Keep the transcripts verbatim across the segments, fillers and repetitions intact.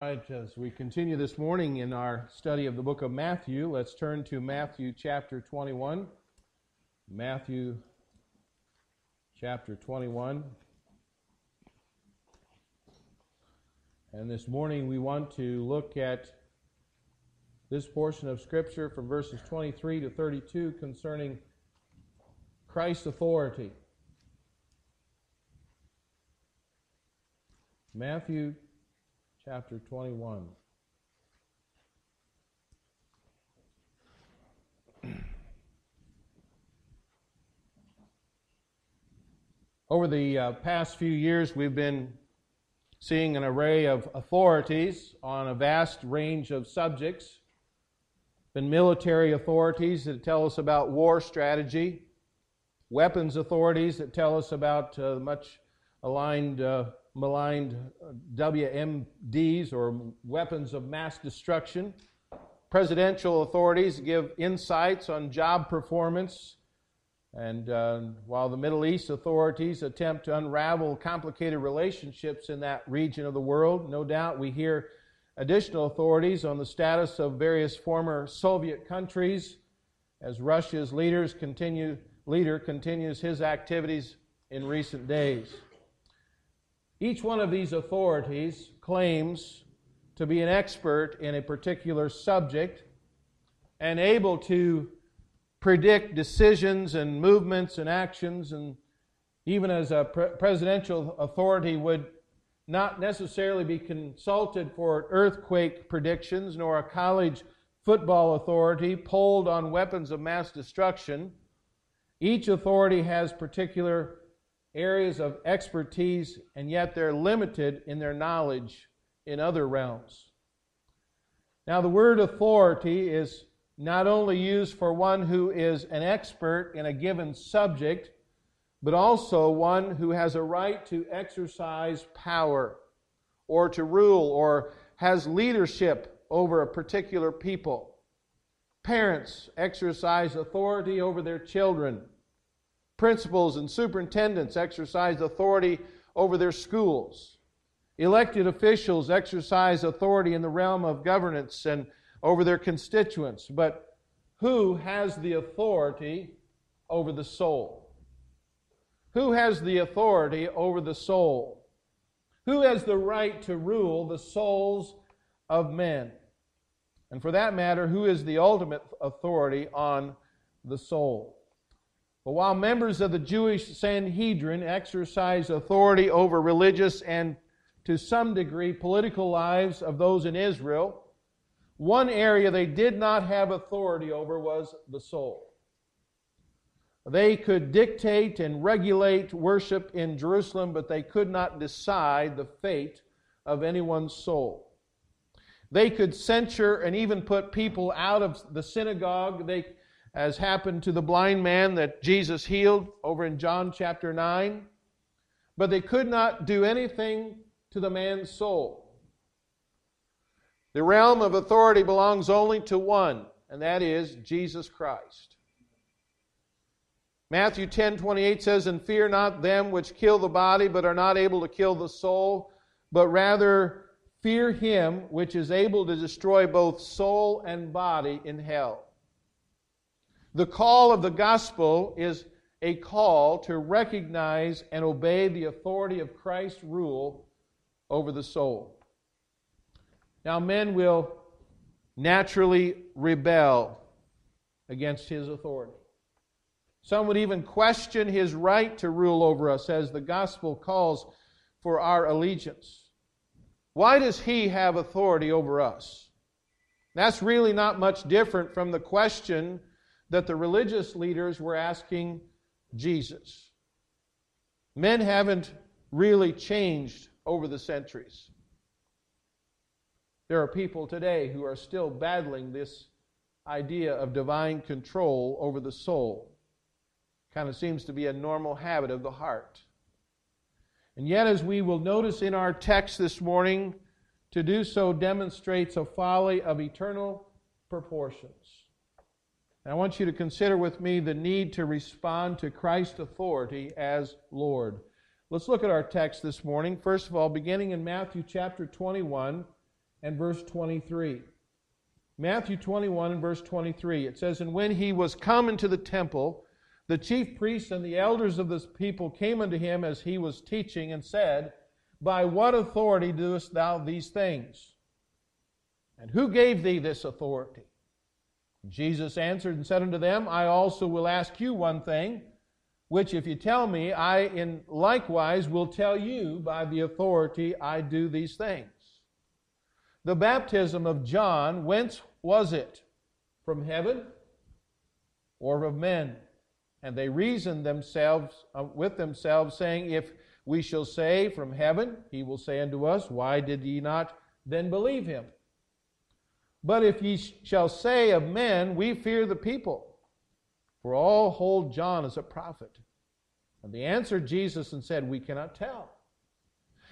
All right, as we continue this morning in our study of the book of Matthew, let's turn to Matthew chapter twenty-one. Matthew chapter twenty-one. And this morning we want to look at this portion of Scripture from verses twenty-three to thirty-two concerning Christ's authority. Matthew chapter twenty-one. Over the uh, past few years, we've been seeing an array of authorities on a vast range of subjects. Been military authorities that tell us about war strategy, weapons authorities that tell us about uh, much aligned uh, maligned W M Ds, or weapons of mass destruction. Presidential authorities give insights on job performance, and uh, while the Middle East authorities attempt to unravel complicated relationships in that region of the world, no doubt we hear additional authorities on the status of various former Soviet countries as Russia's leaders continue, leader continues his activities in recent days. Each one of these authorities claims to be an expert in a particular subject and able to predict decisions and movements and actions, and even as a pre- presidential authority would not necessarily be consulted for earthquake predictions, nor a college football authority polled on weapons of mass destruction. Each authority has particular areas of expertise, and yet they're limited in their knowledge in other realms. Now, the word authority is not only used for one who is an expert in a given subject, but also one who has a right to exercise power or to rule or has leadership over a particular people. Parents exercise authority over their children. Principals and superintendents exercise authority over their schools. Elected officials exercise authority in the realm of governance and over their constituents. But who has the authority over the soul? Who has the authority over the soul? Who has the right to rule the souls of men? And for that matter, who is the ultimate authority on the soul? But while members of the Jewish Sanhedrin exercised authority over religious and, to some degree, political lives of those in Israel, one area they did not have authority over was the soul. They could dictate and regulate worship in Jerusalem, but they could not decide the fate of anyone's soul. They could censure and even put people out of the synagogue. They as happened to the blind man that Jesus healed over in John chapter nine. But they could not do anything to the man's soul. The realm of authority belongs only to one, and that is Jesus Christ. Matthew ten twenty-eight says, "And fear not them which kill the body, but are not able to kill the soul, but rather fear him which is able to destroy both soul and body in hell." The call of the gospel is a call to recognize and obey the authority of Christ's rule over the soul. Now, men will naturally rebel against his authority. Some would even question his right to rule over us, as the gospel calls for our allegiance. Why does he have authority over us? That's really not much different from the question that the religious leaders were asking Jesus. Men haven't really changed over the centuries. There are people today who are still battling this idea of divine control over the soul. Kind of seems to be a normal habit of the heart. And yet, as we will notice in our text this morning, to do so demonstrates a folly of eternal proportions. I want you to consider with me the need to respond to Christ's authority as Lord. Let's look at our text this morning. First of all, beginning in Matthew chapter twenty-one and verse twenty-three. Matthew twenty-one and verse twenty-three. It says, "And when he was come into the temple, the chief priests and the elders of the people came unto him as he was teaching, and said, By what authority doest thou these things? And who gave thee this authority? Jesus answered and said unto them, I also will ask you one thing, which if you tell me, I in likewise will tell you by the authority I do these things. The baptism of John, whence was it? From heaven or of men? And they reasoned themselves uh, with themselves, saying, If we shall say from heaven, he will say unto us, Why did ye not then believe him? But if ye shall say of men, we fear the people, for all hold John as a prophet. And they answered Jesus and said, We cannot tell.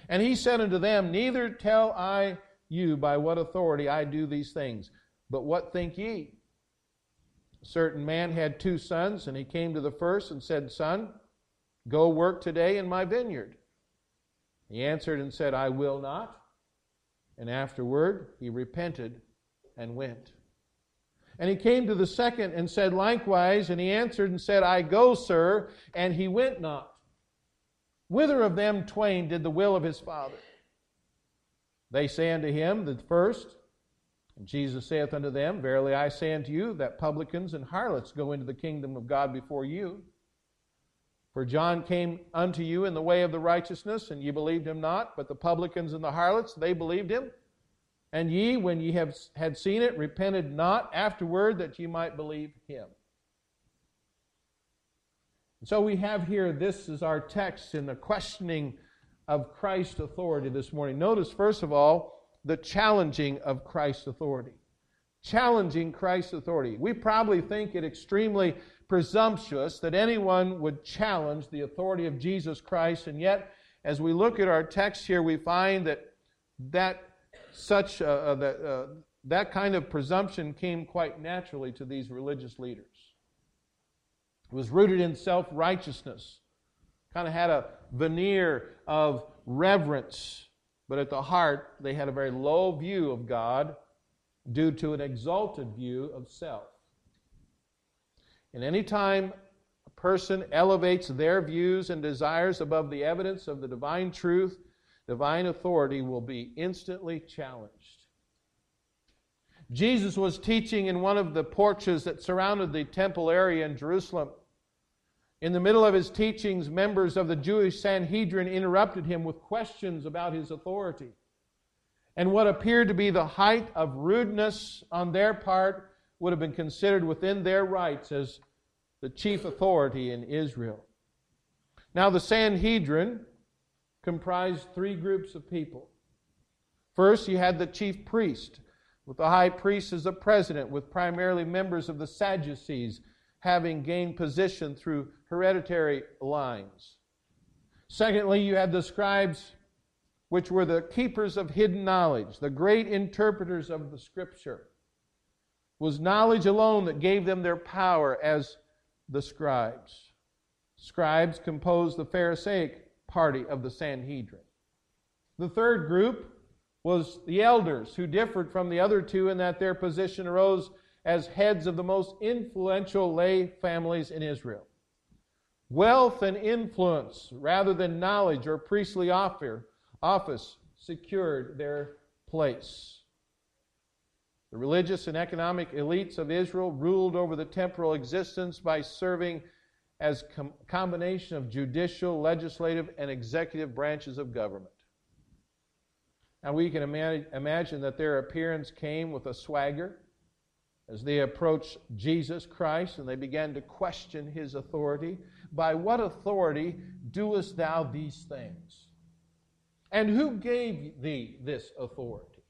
And he said unto them, Neither tell I you by what authority I do these things. But what think ye? A certain man had two sons, and he came to the first and said, Son, go work today in my vineyard. He answered and said, I will not. And afterward he repented and went. And he came to the second and said likewise, and he answered and said, I go, sir, and he went not. Whither of them twain did the will of his father? They say unto him, the first. And Jesus saith unto them, Verily I say unto you, that publicans and harlots go into the kingdom of God before you. For John came unto you in the way of the righteousness, and ye believed him not, but the publicans and the harlots, they believed him. And ye, when ye have had seen it, repented not afterward, that ye might believe him." And so we have here, this is our text in the questioning of Christ's authority this morning. Notice, first of all, the challenging of Christ's authority. Challenging Christ's authority. We probably think it extremely presumptuous that anyone would challenge the authority of Jesus Christ, and yet, as we look at our text here, we find that that Such uh, uh, that, uh, that kind of presumption came quite naturally to these religious leaders. It was rooted in self-righteousness, kind of had a veneer of reverence, but at the heart they had a very low view of God due to an exalted view of self. And any time a person elevates their views and desires above the evidence of the divine truth, divine authority will be instantly challenged. Jesus was teaching in one of the porches that surrounded the temple area in Jerusalem. In the middle of his teachings, members of the Jewish Sanhedrin interrupted him with questions about his authority. And what appeared to be the height of rudeness on their part would have been considered within their rights as the chief authority in Israel. Now the Sanhedrin comprised three groups of people. First, you had the chief priest, with the high priest as the president, with primarily members of the Sadducees having gained position through hereditary lines. Secondly, you had the scribes, which were the keepers of hidden knowledge, the great interpreters of the Scripture. It was knowledge alone that gave them their power as the scribes. Scribes composed the Pharisaic party of the Sanhedrin. The third group was the elders, who differed from the other two in that their position arose as heads of the most influential lay families in Israel. Wealth and influence, rather than knowledge or priestly office, secured their place. The religious and economic elites of Israel ruled over the temporal existence by serving as a com- combination of judicial, legislative, and executive branches of government. Now we can ima- imagine that their appearance came with a swagger as they approached Jesus Christ, and they began to question his authority. By what authority doest thou these things? And who gave thee this authority?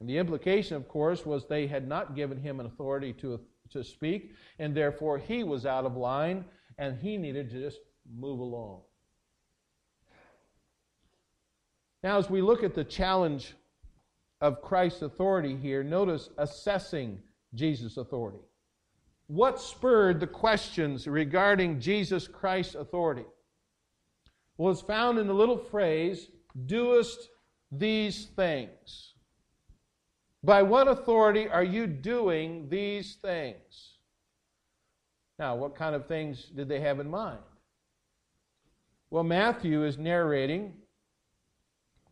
And the implication, of course, was they had not given him an authority to to speak, and therefore he was out of line, and he needed to just move along. Now, as we look at the challenge of Christ's authority here, notice assessing Jesus' authority. What spurred the questions regarding Jesus Christ's authority? Well, it's found in the little phrase, doest these things? By what authority are you doing these things? Now, what kind of things did they have in mind? Well, Matthew is narrating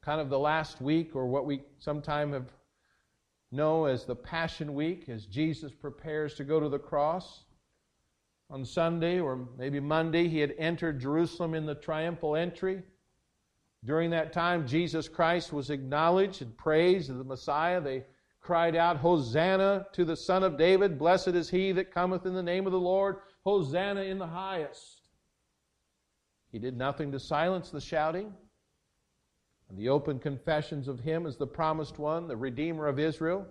kind of the last week, or what we sometime have known as the Passion Week, as Jesus prepares to go to the cross. On Sunday, or maybe Monday, he had entered Jerusalem in the triumphal entry. During that time, Jesus Christ was acknowledged and praised as the Messiah. They cried out, "Hosanna to the Son of David, blessed is he that cometh in the name of the Lord, Hosanna in the highest." He did nothing to silence the shouting and the open confessions of him as the promised one, the Redeemer of Israel.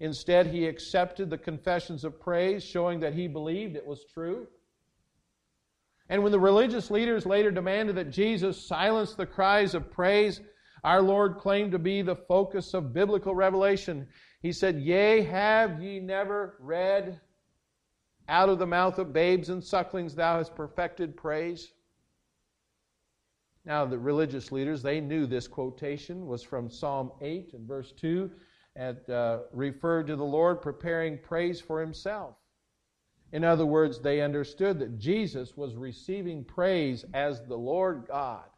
Instead, he accepted the confessions of praise, showing that he believed it was true. And when the religious leaders later demanded that Jesus silence the cries of praise, our Lord claimed to be the focus of biblical revelation. He said, "Yea, have ye never read, out of the mouth of babes and sucklings thou hast perfected praise?" Now, the religious leaders, they knew this quotation was from Psalm eight and verse two, and uh, referred to the Lord preparing praise for himself. In other words, they understood that Jesus was receiving praise as the Lord God.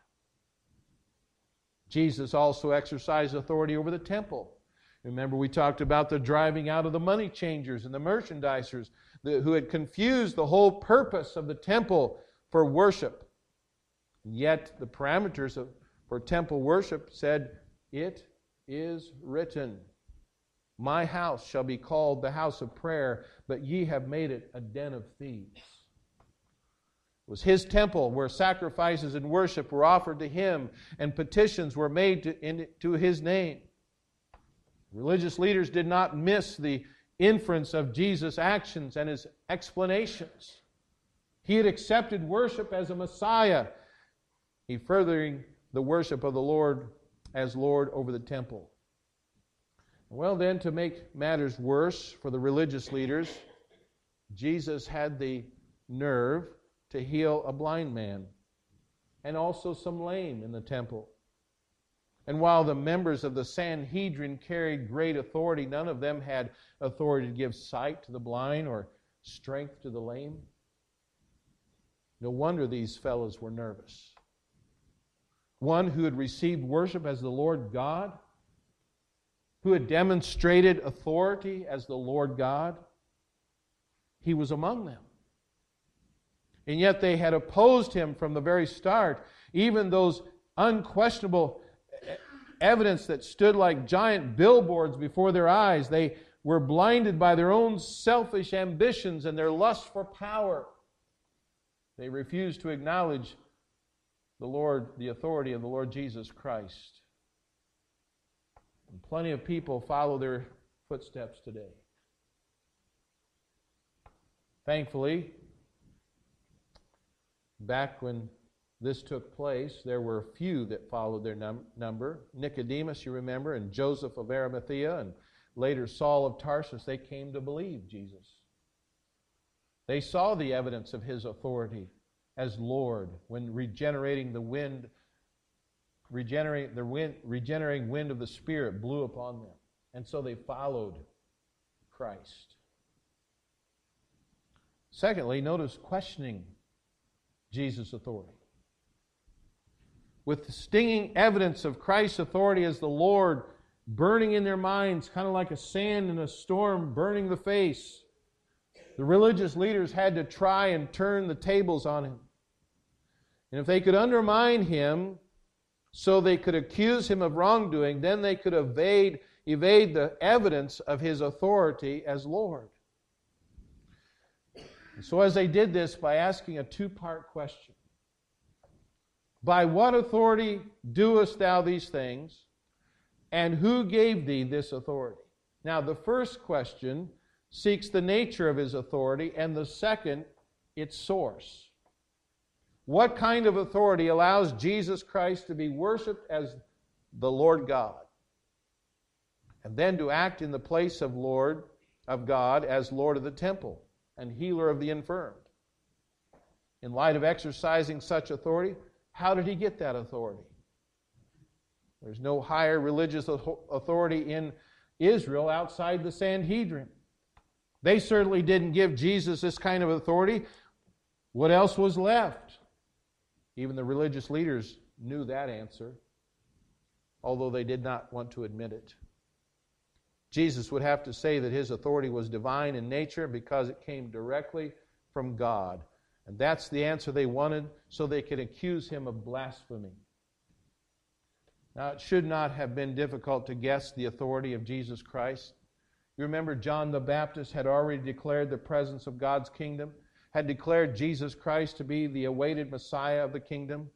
Jesus also exercised authority over the temple. Remember, we talked about the driving out of the money changers and the merchandisers the, who had confused the whole purpose of the temple for worship. Yet the parameters of, for temple worship said, "It is written, my house shall be called the house of prayer, but ye have made it a den of thieves." It was his temple where sacrifices and worship were offered to him and petitions were made to, in, to his name. Religious leaders did not miss the inference of Jesus' actions and his explanations. He had accepted worship as a Messiah, he furthering the worship of the Lord as Lord over the temple. Well, then, to make matters worse for the religious leaders, Jesus had the nerve to heal a blind man and also some lame in the temple. And while the members of the Sanhedrin carried great authority, none of them had authority to give sight to the blind or strength to the lame. No wonder these fellows were nervous. One who had received worship as the Lord God, who had demonstrated authority as the Lord God, he was among them. And yet they had opposed him from the very start. Even those unquestionable evidence that stood like giant billboards before their eyes, they were blinded by their own selfish ambitions and their lust for power. They refused to acknowledge the Lord, the authority of the Lord Jesus Christ. And plenty of people follow their footsteps today. Thankfully, back when this took place, there were few that followed their num- number. Nicodemus, you remember, and Joseph of Arimathea, and later Saul of Tarsus, they came to believe Jesus. They saw the evidence of his authority as Lord when regenerating the wind Regenerating the wind, regenerating wind of the Spirit blew upon them. And so they followed Christ. Secondly, notice questioning Jesus' authority. With the stinging evidence of Christ's authority as the Lord burning in their minds, kind of like a sand in a storm burning the face, the religious leaders had to try and turn the tables on him. And if they could undermine him, so they could accuse him of wrongdoing, then they could evade, evade the evidence of his authority as Lord. And so as they did this by asking a two-part question, by what authority doest thou these things, and who gave thee this authority? Now the first question seeks the nature of his authority, and the second, its source. What kind of authority allows Jesus Christ to be worshipped as the Lord God, and then to act in the place of Lord of God as Lord of the temple and healer of the infirmed? In light of exercising such authority, how did he get that authority? There's no higher religious authority in Israel outside the Sanhedrin. They certainly didn't give Jesus this kind of authority. What else was left? Even the religious leaders knew that answer, although they did not want to admit it. Jesus would have to say that his authority was divine in nature because it came directly from God. And that's the answer they wanted, so they could accuse him of blasphemy. Now, it should not have been difficult to guess the authority of Jesus Christ. You remember John the Baptist had already declared the presence of God's kingdom, had declared Jesus Christ to be the awaited Messiah of the kingdom.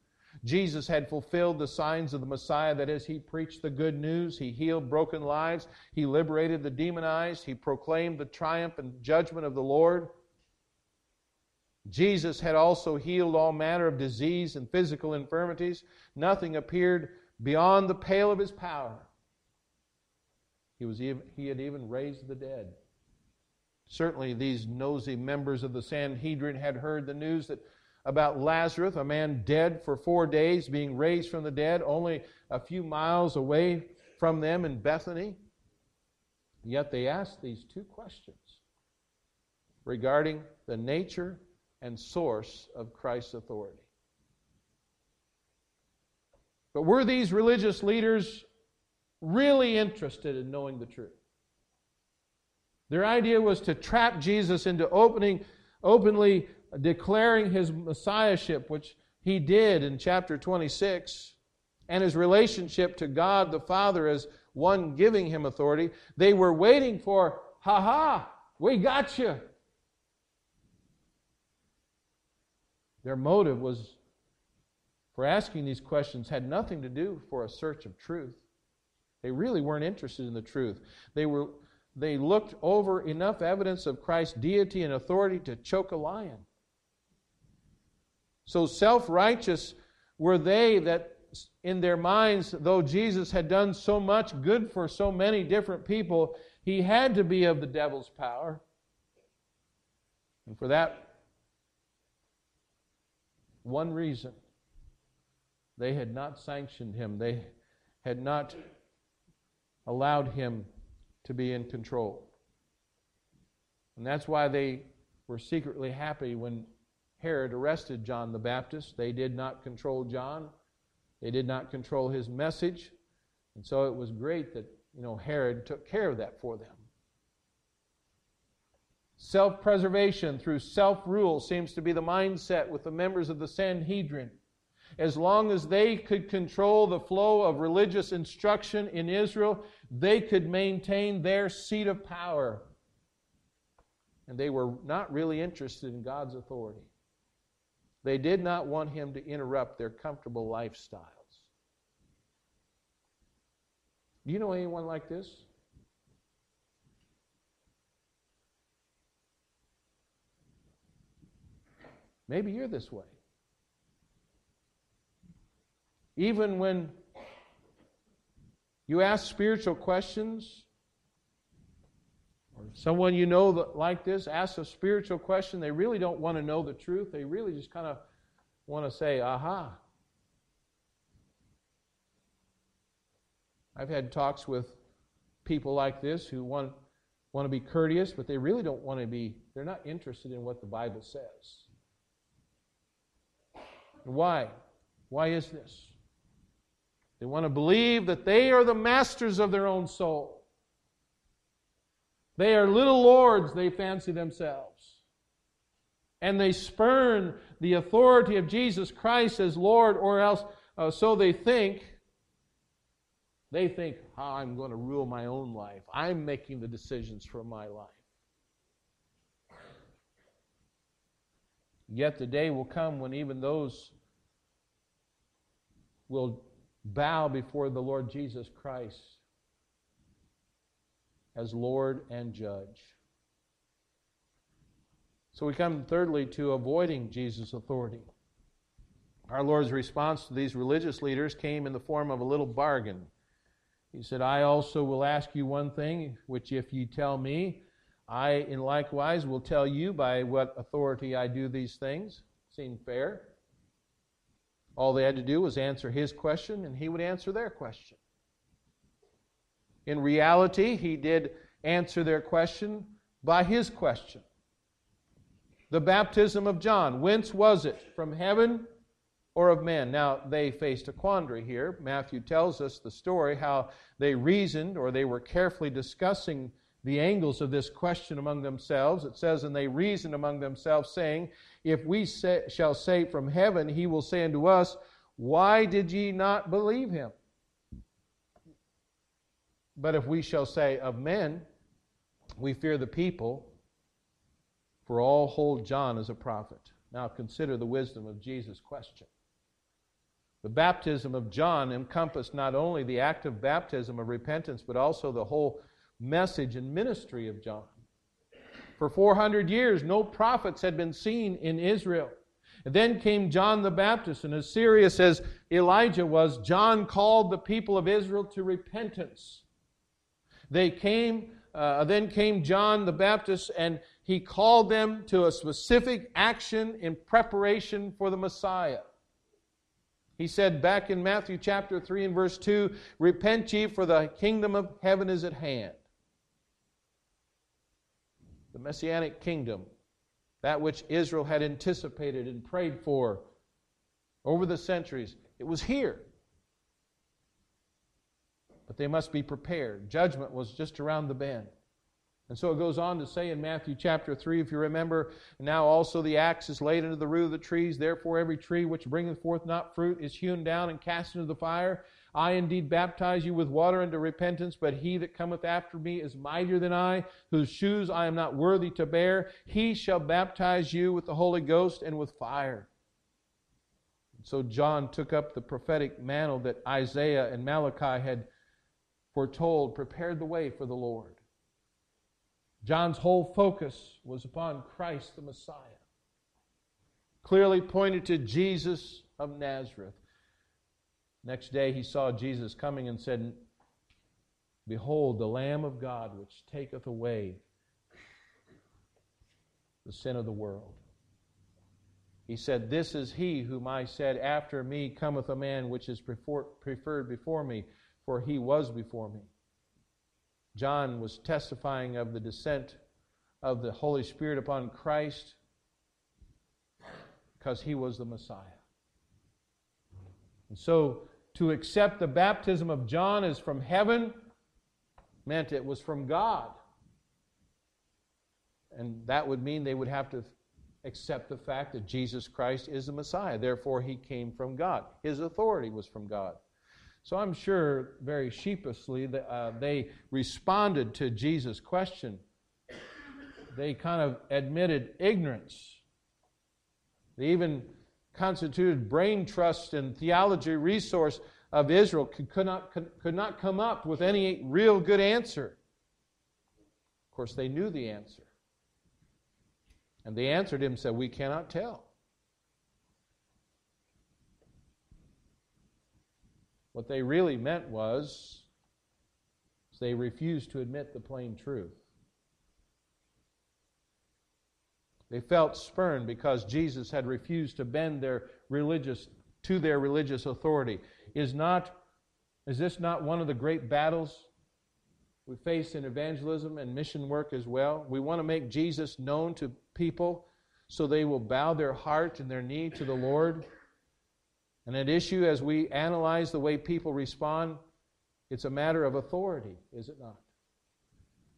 Jesus had fulfilled the signs of the Messiah, that is, he preached the good news, he healed broken lives, he liberated the demonized, he proclaimed the triumph and judgment of the Lord. Jesus had also healed all manner of disease and physical infirmities. Nothing appeared beyond the pale of his power. He was even, he had even raised the dead. Certainly these nosy members of the Sanhedrin had heard the news that about Lazarus, a man dead for four days, being raised from the dead only a few miles away from them in Bethany. Yet they asked these two questions regarding the nature and source of Christ's authority. But were these religious leaders really interested in knowing the truth? Their idea was to trap Jesus into opening, openly declaring his messiahship, which he did in chapter twenty-six, and his relationship to God the Father as one giving him authority. They were waiting for, ha ha, we got you. Their motive was for asking these questions had nothing to do for a search of truth. They really weren't interested in the truth. They were they looked over enough evidence of Christ's deity and authority to choke a lion. So self-righteous were they that in their minds, though Jesus had done so much good for so many different people, he had to be of the devil's power. And for that one reason, they had not sanctioned him. They had not allowed him to be in control. And that's why they were secretly happy when Herod arrested John the Baptist. They did not control John. They did not control his message. And so it was great that, you know, Herod took care of that for them. Self-preservation through self-rule seems to be the mindset with the members of the Sanhedrin. As long as they could control the flow of religious instruction in Israel, they could maintain their seat of power. And they were not really interested in God's authority. They did not want him to interrupt their comfortable lifestyles. Do you know anyone like this? Maybe you're this way. Even when you ask spiritual questions, or someone you know that like this asks a spiritual question, they really don't want to know the truth. They really just kind of want to say, aha. I've had talks with people like this who want, want to be courteous, but they really don't want to be, they're not interested in what the Bible says. Why? Why is this? They want to believe that they are the masters of their own soul. They are little lords, they fancy themselves. And they spurn the authority of Jesus Christ as Lord, or else, uh, so they think, they think, oh, I'm going to rule my own life. I'm making the decisions for my life. Yet the day will come when even those will bow before the Lord Jesus Christ as Lord and Judge. So we come, thirdly, to avoiding Jesus' authority. Our Lord's response to these religious leaders came in the form of a little bargain. He said, I also will ask you one thing, which if you tell me, I in likewise will tell you by what authority I do these things. Seemed fair. All they had to do was answer his question, and he would answer their question. In reality, he did answer their question by his question. The baptism of John, whence was it? From heaven or of man? Now, they faced a quandary here. Matthew tells us the story, how they reasoned, or they were carefully discussing the angles of this question among themselves. It says, and they reasoned among themselves, saying, if we say, shall say from heaven, he will say unto us, why did ye not believe him? But if we shall say of men, we fear the people, for all hold John as a prophet. Now consider the wisdom of Jesus' question. The baptism of John encompassed not only the act of baptism of repentance, but also the whole message and ministry of John. For four hundred years, no prophets had been seen in Israel. And then came John the Baptist, and as serious as Elijah was, John called the people of Israel to repentance. They came, uh, then came John the Baptist, and he called them to a specific action in preparation for the Messiah. He said back in Matthew chapter three and verse two, repent ye, for the kingdom of heaven is at hand. The Messianic kingdom, that which Israel had anticipated and prayed for over the centuries, it was here. But they must be prepared. Judgment was just around the bend. And so it goes on to say in Matthew chapter three, if you remember, now also the axe is laid into the root of the trees, therefore every tree which bringeth forth not fruit is hewn down and cast into the fire. I indeed baptize you with water unto repentance, but he that cometh after me is mightier than I, whose shoes I am not worthy to bear. He shall baptize you with the Holy Ghost and with fire. And so John took up the prophetic mantle that Isaiah and Malachi had foretold, prepared the way for the Lord. John's whole focus was upon Christ the Messiah. Clearly pointed to Jesus of Nazareth. Next day he saw Jesus coming and said, behold, the Lamb of God, which taketh away the sin of the world. He said, this is he whom I said, after me cometh a man which is preferred before me, for he was before me. John was testifying of the descent of the Holy Spirit upon Christ because he was the Messiah. And so to accept the baptism of John as from heaven meant it was from God. And that would mean they would have to accept the fact that Jesus Christ is the Messiah. Therefore, he came from God. His authority was from God. So I'm sure very sheepishly that, uh, they responded to Jesus' question. They kind of admitted ignorance. They even constituted brain trust and theology resource of Israel could, could, not, could, could not come up with any real good answer. Of course, they knew the answer. And they answered him and said, we cannot tell. What they really meant was they refused to admit the plain truth. They felt spurned because Jesus had refused to bend their religious to their religious authority. Is not is this not one of the great battles we face in evangelism and mission work as well? We want to make Jesus known to people so they will bow their heart and their knee to the Lord. And at issue, as we analyze the way people respond, it's a matter of authority, is it not?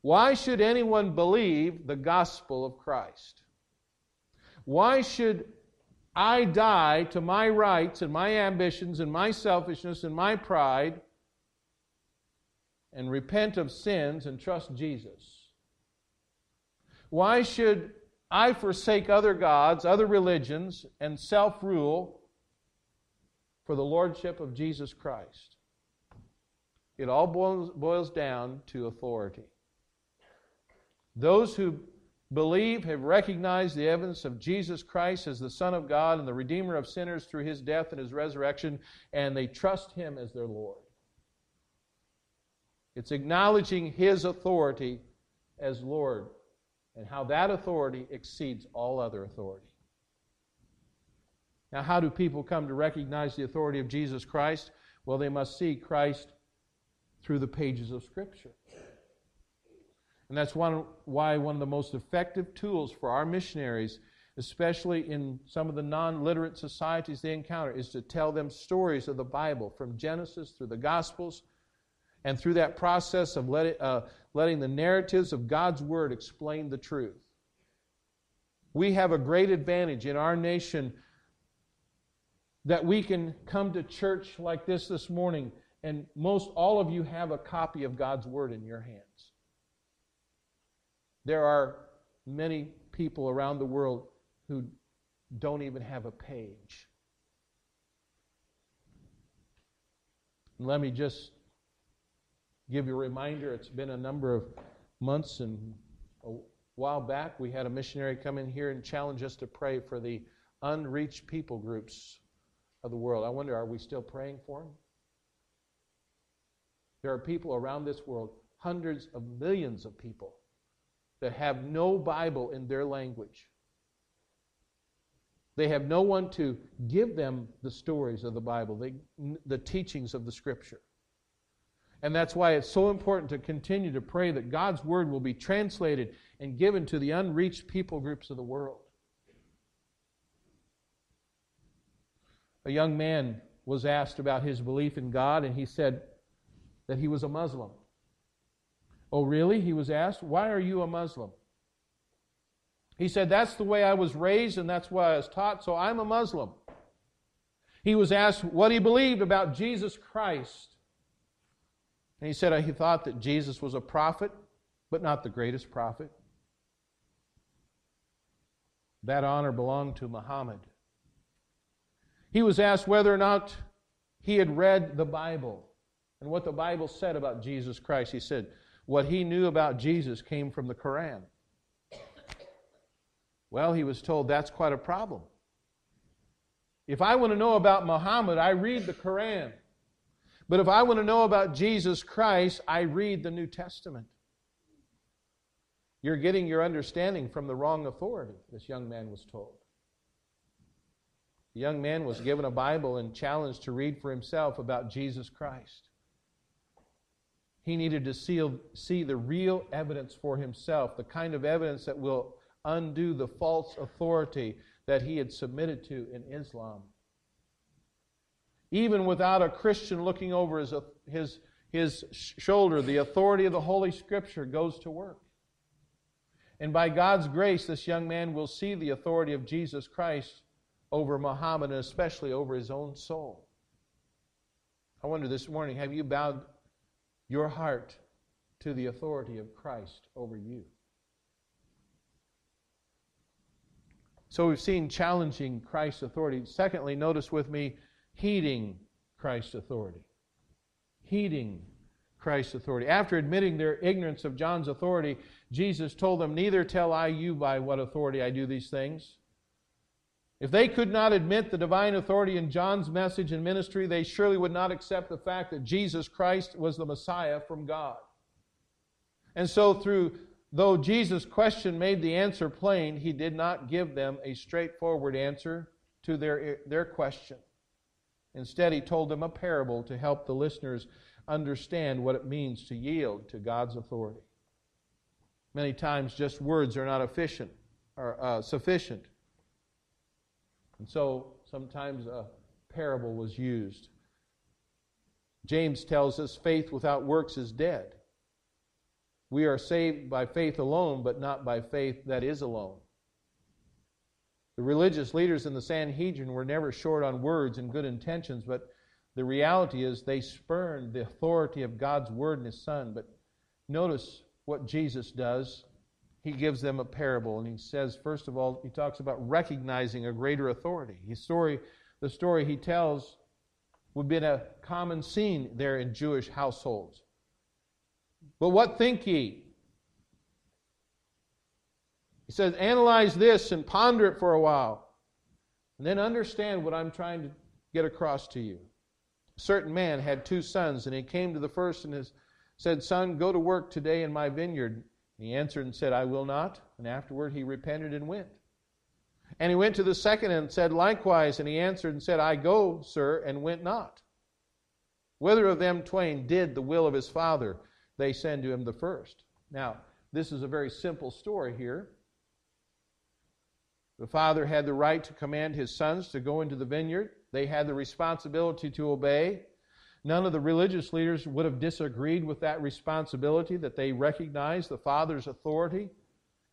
Why should anyone believe the gospel of Christ? Why should I die to my rights and my ambitions and my selfishness and my pride and repent of sins and trust Jesus? Why should I forsake other gods, other religions, and self-rule for the lordship of Jesus Christ? It all boils, boils down to authority. Those who believe have recognized the evidence of Jesus Christ as the Son of God and the Redeemer of sinners through his death and his resurrection, and they trust him as their Lord. It's acknowledging his authority as Lord and how that authority exceeds all other authority. Now, how do people come to recognize the authority of Jesus Christ? Well, they must see Christ through the pages of Scripture. And that's one, why one of the most effective tools for our missionaries, especially in some of the non-literate societies they encounter, is to tell them stories of the Bible from Genesis through the Gospels, and through that process of let it, uh, letting the narratives of God's Word explain the truth. We have a great advantage in our nation that we can come to church like this this morning, and most all of you have a copy of God's Word in your hands. There are many people around the world who don't even have a page. And let me just give you a reminder. It's been a number of months, and a while back we had a missionary come in here and challenge us to pray for the unreached people groups of the world. I wonder, are we still praying for them? There are people around this world, hundreds of millions of people, that have no Bible in their language. They have no one to give them the stories of the Bible, the, the teachings of the Scripture. And that's why it's so important to continue to pray that God's Word will be translated and given to the unreached people groups of the world. A young man was asked about his belief in God, and he said that he was a Muslim. Oh, really? He was asked, why are you a Muslim? He said, that's the way I was raised and that's why I was taught, so I'm a Muslim. He was asked what he believed about Jesus Christ. And he said he thought that Jesus was a prophet, but not the greatest prophet. That honor belonged to Muhammad. He was asked whether or not he had read the Bible and what the Bible said about Jesus Christ. He said, what he knew about Jesus came from the Quran. Well, he was told that's quite a problem. If I want to know about Muhammad, I read the Quran. But if I want to know about Jesus Christ, I read the New Testament. You're getting your understanding from the wrong authority, this young man was told. The young man was given a Bible and challenged to read for himself about Jesus Christ. He needed to see, see the real evidence for himself, the kind of evidence that will undo the false authority that he had submitted to in Islam. Even without a Christian looking over his, his, his shoulder, the authority of the Holy Scripture goes to work. And by God's grace, this young man will see the authority of Jesus Christ over Muhammad, and especially over his own soul. I wonder this morning, have you bowed your heart to the authority of Christ over you? So we've seen challenging Christ's authority. Secondly, notice with me, heeding Christ's authority. Heeding Christ's authority. After admitting their ignorance of John's authority, Jesus told them, neither tell I you by what authority I do these things. If they could not admit the divine authority in John's message and ministry, they surely would not accept the fact that Jesus Christ was the Messiah from God. And so through, though Jesus' question made the answer plain, he did not give them a straightforward answer to their, their question. Instead, he told them a parable to help the listeners understand what it means to yield to God's authority. Many times, just words are not efficient or uh, sufficient. And so sometimes a parable was used. James tells us faith without works is dead. We are saved by faith alone, but not by faith that is alone. The religious leaders in the Sanhedrin were never short on words and good intentions, but the reality is they spurned the authority of God's Word and His Son. But notice what Jesus does. He gives them a parable, and he says, first of all, he talks about recognizing a greater authority. His story, the story he tells would be a common scene there in Jewish households. But what think ye? He says, analyze this and ponder it for a while, and then understand what I'm trying to get across to you. A certain man had two sons, and he came to the first and his, said, son, go to work today in my vineyard. He answered and said, I will not. And afterward he repented and went. And he went to the second and said likewise, and he answered and said, I go, sir, and went not. Whether of them twain did the will of his father, they send to him the first. Now, this is a very simple story here. The father had the right to command his sons to go into the vineyard. They had the responsibility to obey. None of the religious leaders would have disagreed with that responsibility, that they recognized the father's authority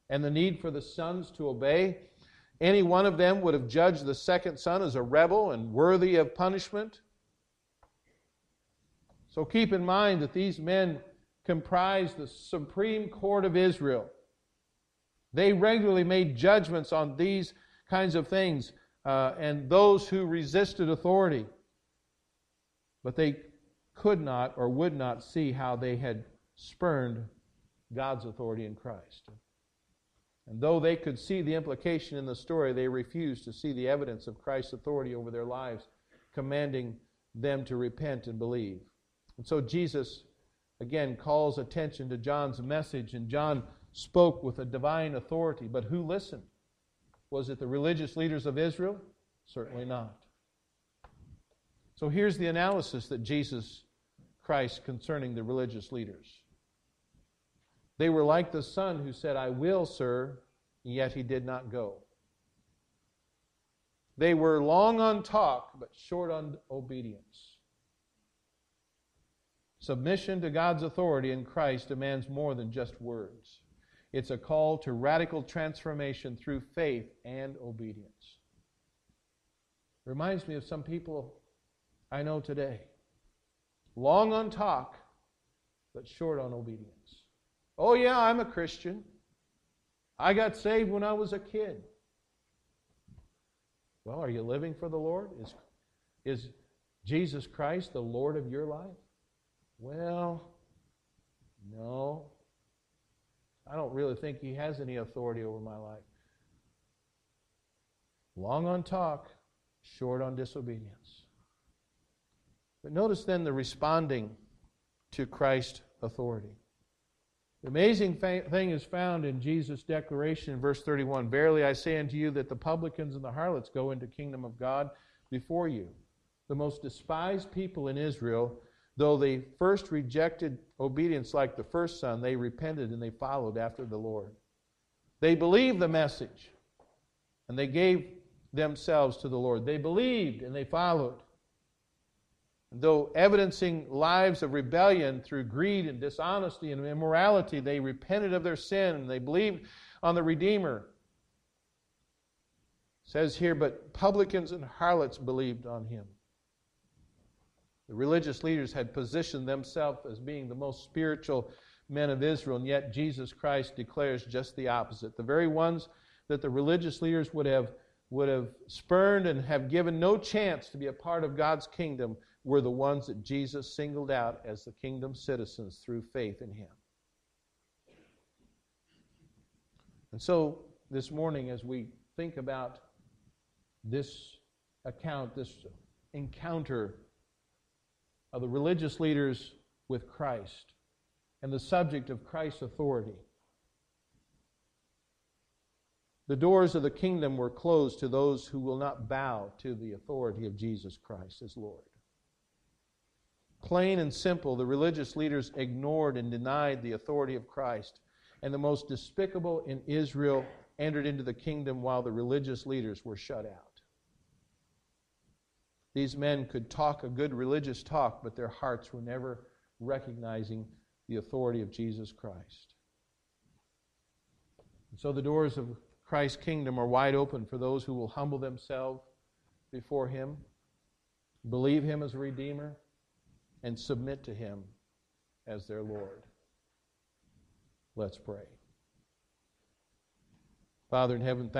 and the need for the sons to obey. Any one of them would have judged the second son as a rebel and worthy of punishment. So keep in mind that these men comprised the Supreme Court of Israel. They regularly made judgments on these kinds of things uh, and those who resisted authority. But they could not or would not see how they had spurned God's authority in Christ. And though they could see the implication in the story, they refused to see the evidence of Christ's authority over their lives, commanding them to repent and believe. And so Jesus, again, calls attention to John's message, and John spoke with a divine authority, but who listened? Was it the religious leaders of Israel? Certainly not. So here's the analysis that Jesus Christ concerning the religious leaders. They were like the son who said, I will, sir, yet he did not go. They were long on talk, but short on obedience. Submission to God's authority in Christ demands more than just words. It's a call to radical transformation through faith and obedience. Reminds me of some people I know today. Long on talk, but short on obedience. Oh yeah, I'm a Christian. I got saved when I was a kid. Well, are you living for the Lord? Is, is Jesus Christ the Lord of your life? Well, no. I don't really think he has any authority over my life. Long on talk, short on disobedience. But notice then the responding to Christ's authority. The amazing thing is found in Jesus' declaration in verse thirty-one. Verily I say unto you that the publicans and the harlots go into the kingdom of God before you. The most despised people in Israel, though they first rejected obedience like the first son, they repented and they followed after the Lord. They believed the message, and they gave themselves to the Lord. They believed and they followed. And though evidencing lives of rebellion through greed and dishonesty and immorality, they repented of their sin and they believed on the Redeemer. It says here, but publicans and harlots believed on him. The religious leaders had positioned themselves as being the most spiritual men of Israel, and yet Jesus Christ declares just the opposite. The very ones that the religious leaders would have, would have spurned and have given no chance to be a part of God's kingdom were the ones that Jesus singled out as the kingdom citizens through faith in him. And so this morning, as we think about this account, this encounter of the religious leaders with Christ and the subject of Christ's authority. The doors of the kingdom were closed to those who will not bow to the authority of Jesus Christ as Lord. Plain and simple, the religious leaders ignored and denied the authority of Christ, and the most despicable in Israel entered into the kingdom while the religious leaders were shut out. These men could talk a good religious talk, but their hearts were never recognizing the authority of Jesus Christ. And so the doors of Christ's kingdom are wide open for those who will humble themselves before him, believe him as a Redeemer, and submit to him as their Lord. Let's pray. Father in heaven, thank